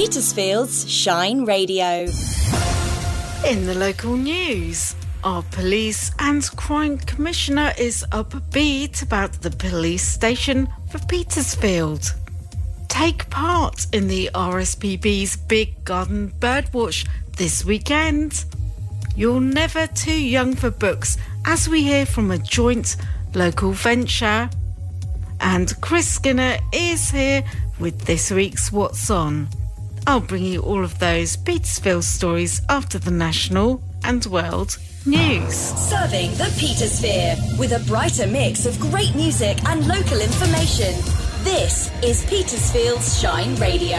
Petersfield's Shine Radio. In the local news, our Police and Crime Commissioner is upbeat about the police station for Petersfield. Take part in the RSPB's Big Garden Birdwatch this weekend. You're never too young for books, as we hear from a joint local venture. And Chris Skinner is here with this week's What's On. I'll bring you all of those Petersfield stories after the national and world news. Serving the Petersphere with a brighter mix of great music and local information. This is Petersfield's Shine Radio.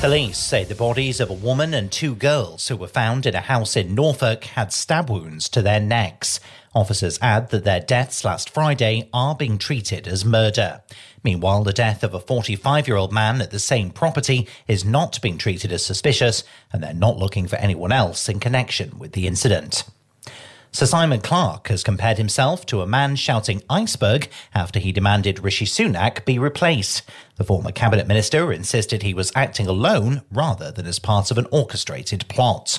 Police say the bodies of a woman and two girls who were found in a house in Norfolk had stab wounds to their necks. Officers add that their deaths last Friday are being treated as murder. Meanwhile, the death of a 45-year-old man at the same property is not being treated as suspicious, and they're not looking for anyone else in connection with the incident. Sir Simon Clark has compared himself to a man shouting iceberg after he demanded Rishi Sunak be replaced. The former cabinet minister insisted he was acting alone rather than as part of an orchestrated plot.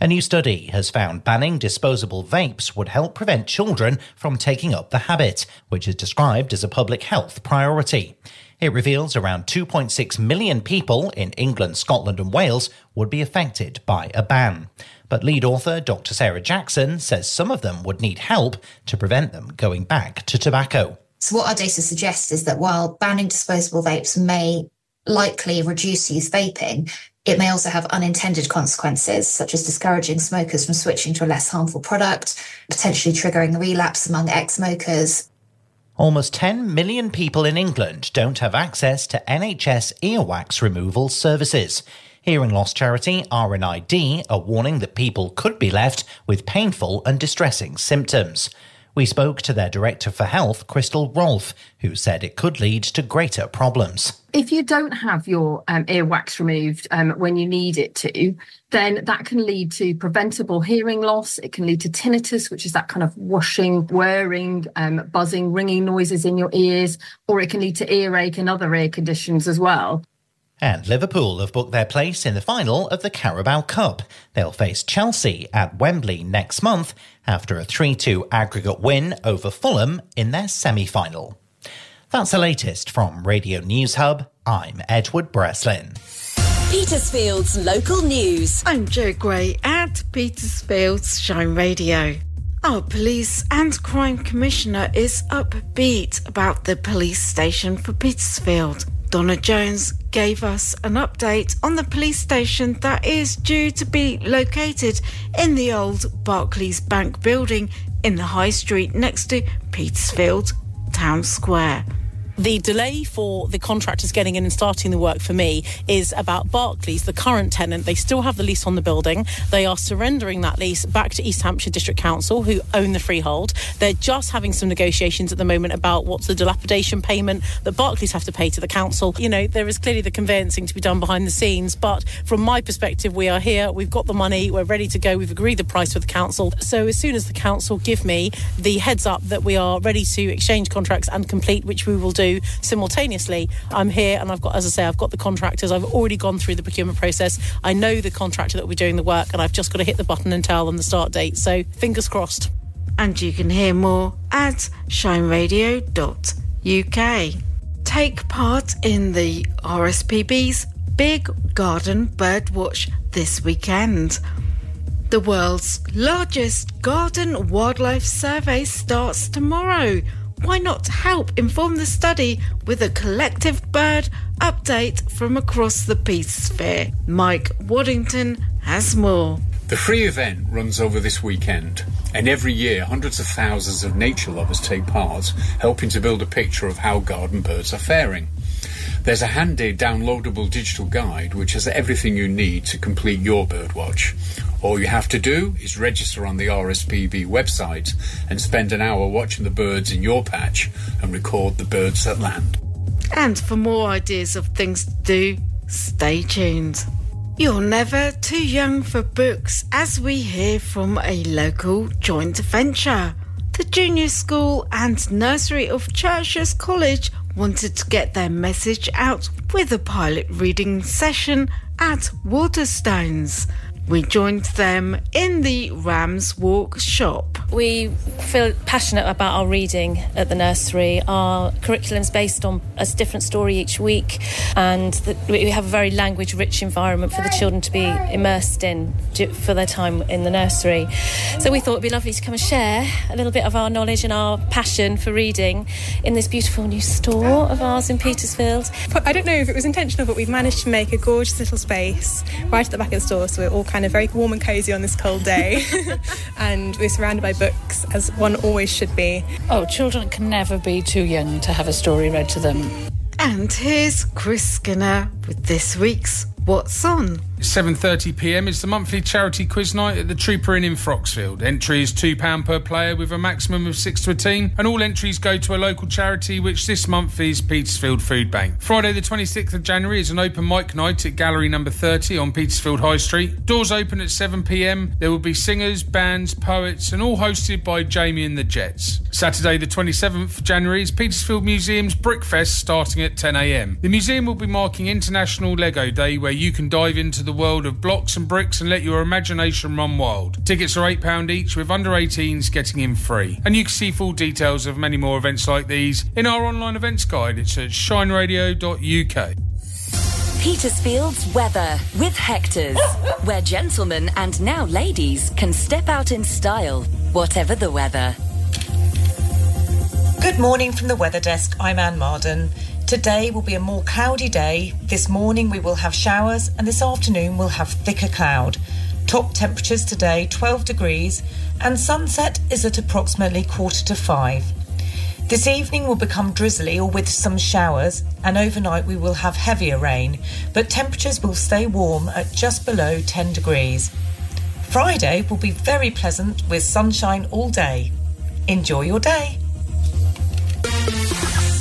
A new study has found banning disposable vapes would help prevent children from taking up the habit, which is described as a public health priority. It reveals around 2.6 million people in England, Scotland and Wales would be affected by a ban. But lead author Dr Sarah Jackson says some of them would need help to prevent them going back to tobacco. So what our data suggests is that while banning disposable vapes may likely reduce youth vaping, it may also have unintended consequences, such as discouraging smokers from switching to a less harmful product, potentially triggering a relapse among ex-smokers. Almost 10 million people in England don't have access to NHS earwax removal services. Hearing loss charity RNID are warning that people could be left with painful and distressing symptoms. We spoke to their Director for Health, Crystal Rolfe, who said it could lead to greater problems. If you don't have your earwax removed when you need it to, then that can lead to preventable hearing loss. It can lead to tinnitus, which is that kind of whooshing, whirring, buzzing, ringing noises in your ears, or it can lead to earache and other ear conditions as well. And Liverpool have booked their place in the final of the Carabao Cup. They'll face Chelsea at Wembley next month after a 3-2 aggregate win over Fulham in their semi-final. That's the latest from Radio News Hub. I'm Edward Breslin. Petersfield's local news. I'm Jo Gray at Petersfield's Shine Radio. Our Police and Crime Commissioner is upbeat about the police station for Petersfield. Donna Jones gave us an update on the police station that is due to be located in the old Barclays Bank building in the High Street next to Petersfield Town Square. The delay for the contractors getting in and starting the work for me is about Barclays, the current tenant. They still have the lease on the building. They are surrendering that lease back to East Hampshire District Council, who own the freehold. They're just having some negotiations at the moment about what's the dilapidation payment that Barclays have to pay to the council. You know, there is clearly the conveyancing to be done behind the scenes, but from my perspective, we are here, we've got the money, we're ready to go, we've agreed the price with the council. So as soon as the council give me the heads up that we are ready to exchange contracts and complete, which we will do simultaneously, I'm here and I've got, as I say, I've got the contractors. I've already gone through the procurement process. I know the contractor that will be doing the work, and I've just got to hit the button and tell them the start date. So fingers crossed. And you can hear more at shineradio.uk. Take part in the RSPB's Big Garden Birdwatch this weekend. The world's largest garden wildlife survey starts tomorrow. Why not help inform the study with a collective bird update from across the Petersphere? Mike Waddington has more. The free event runs over this weekend, and every year hundreds of thousands of nature lovers take part, helping to build a picture of how garden birds are faring. There's a handy downloadable digital guide which has everything you need to complete your birdwatch. All you have to do is register on the RSPB website and spend an hour watching the birds in your patch and record the birds that land. And for more ideas of things to do, stay tuned. You're never too young for books, as we hear from a local joint venture. The junior school and nursery of Churcher's College wanted to get their message out with a pilot reading session at Waterstones. We joined them in the Rams Walk shop. We feel passionate about our reading at the nursery. Our curriculum's based on a different story each week, and we have a very language-rich environment for the children to be immersed in for their time in the nursery. So we thought it'd be lovely to come and share a little bit of our knowledge and our passion for reading in this beautiful new store of ours in Petersfield. I don't know if it was intentional, but we've managed to make a gorgeous little space right at the back of the store, so we're all kind of very warm and cosy on this cold day and we're surrounded by books, as one always should be. Oh, children can never be too young to have a story read to them. And here's Chris Skinner with this week's What's On. 7:30pm is the monthly charity quiz night at the Trooper Inn in Froxfield. Entry is £2 per player with a maximum of 6 to a team, and all entries go to a local charity, which this month is Petersfield Food Bank. Friday the 26th of January is an open mic night at Gallery Number 30 on Petersfield High Street. Doors open at 7pm. There will be singers, bands, poets, and all hosted by Jamie and the Jets. Saturday the 27th of January is Petersfield Museum's Brickfest, starting at 10am. The museum will be marking International Lego Day, where you can dive into the world of blocks and bricks and let your imagination run wild. Tickets are £8 each, with under 18s getting in free. And you can see full details of many more events like these in our online events guide. It's at shineradio.uk. Petersfield's weather with Hector's, where gentlemen and now ladies can step out in style, whatever the weather. Good morning from the weather desk. I'm Anne Marden. Today will be a more cloudy day. This morning we will have showers, and this afternoon we'll have thicker cloud. Top temperatures today 12 degrees, and sunset is at approximately 4:45. This evening will become drizzly or with some showers, and overnight we will have heavier rain, but temperatures will stay warm at just below 10 degrees. Friday will be very pleasant with sunshine all day. Enjoy your day.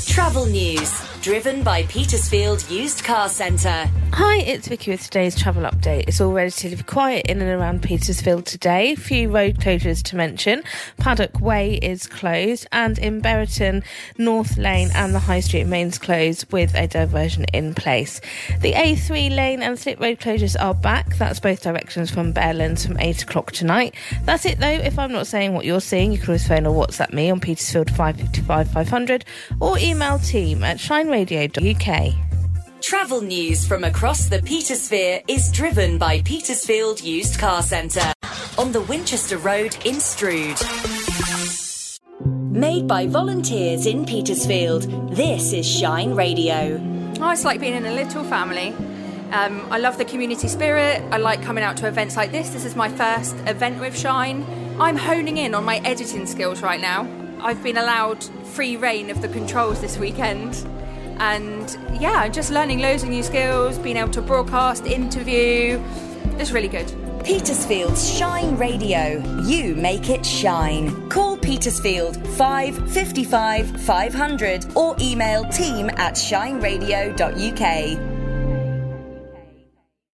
Travel news. Driven by Petersfield Used Car Centre. Hi, it's Vicky with today's travel update. It's all relatively quiet in and around Petersfield today. Few road closures to mention. Paddock Way is closed, and in Berwickton, North Lane and the High Street Mains closed with a diversion in place. The A3 lane and slip road closures are back. That's both directions from Bearlands from 8 o'clock tonight. That's it though. If I'm not saying what you're seeing, you can always phone or WhatsApp me on Petersfield 555 500 or email team at shineradio.uk. Travel news from across the Petersphere is driven by Petersfield Used Car Centre on the Winchester Road in Stroud. Made by volunteers in Petersfield, this is Shine Radio. Oh, it's like being in a little family. I love the community spirit. I like coming out to events like this. This is my first event with Shine. I'm honing in on my editing skills right now. I've been allowed free rein of the controls this weekend. And yeah, just learning loads of new skills, being able to broadcast, interview. It's really good. Petersfield's Shine Radio. You make it shine. Call Petersfield 555 500 or email team at shineradio.uk.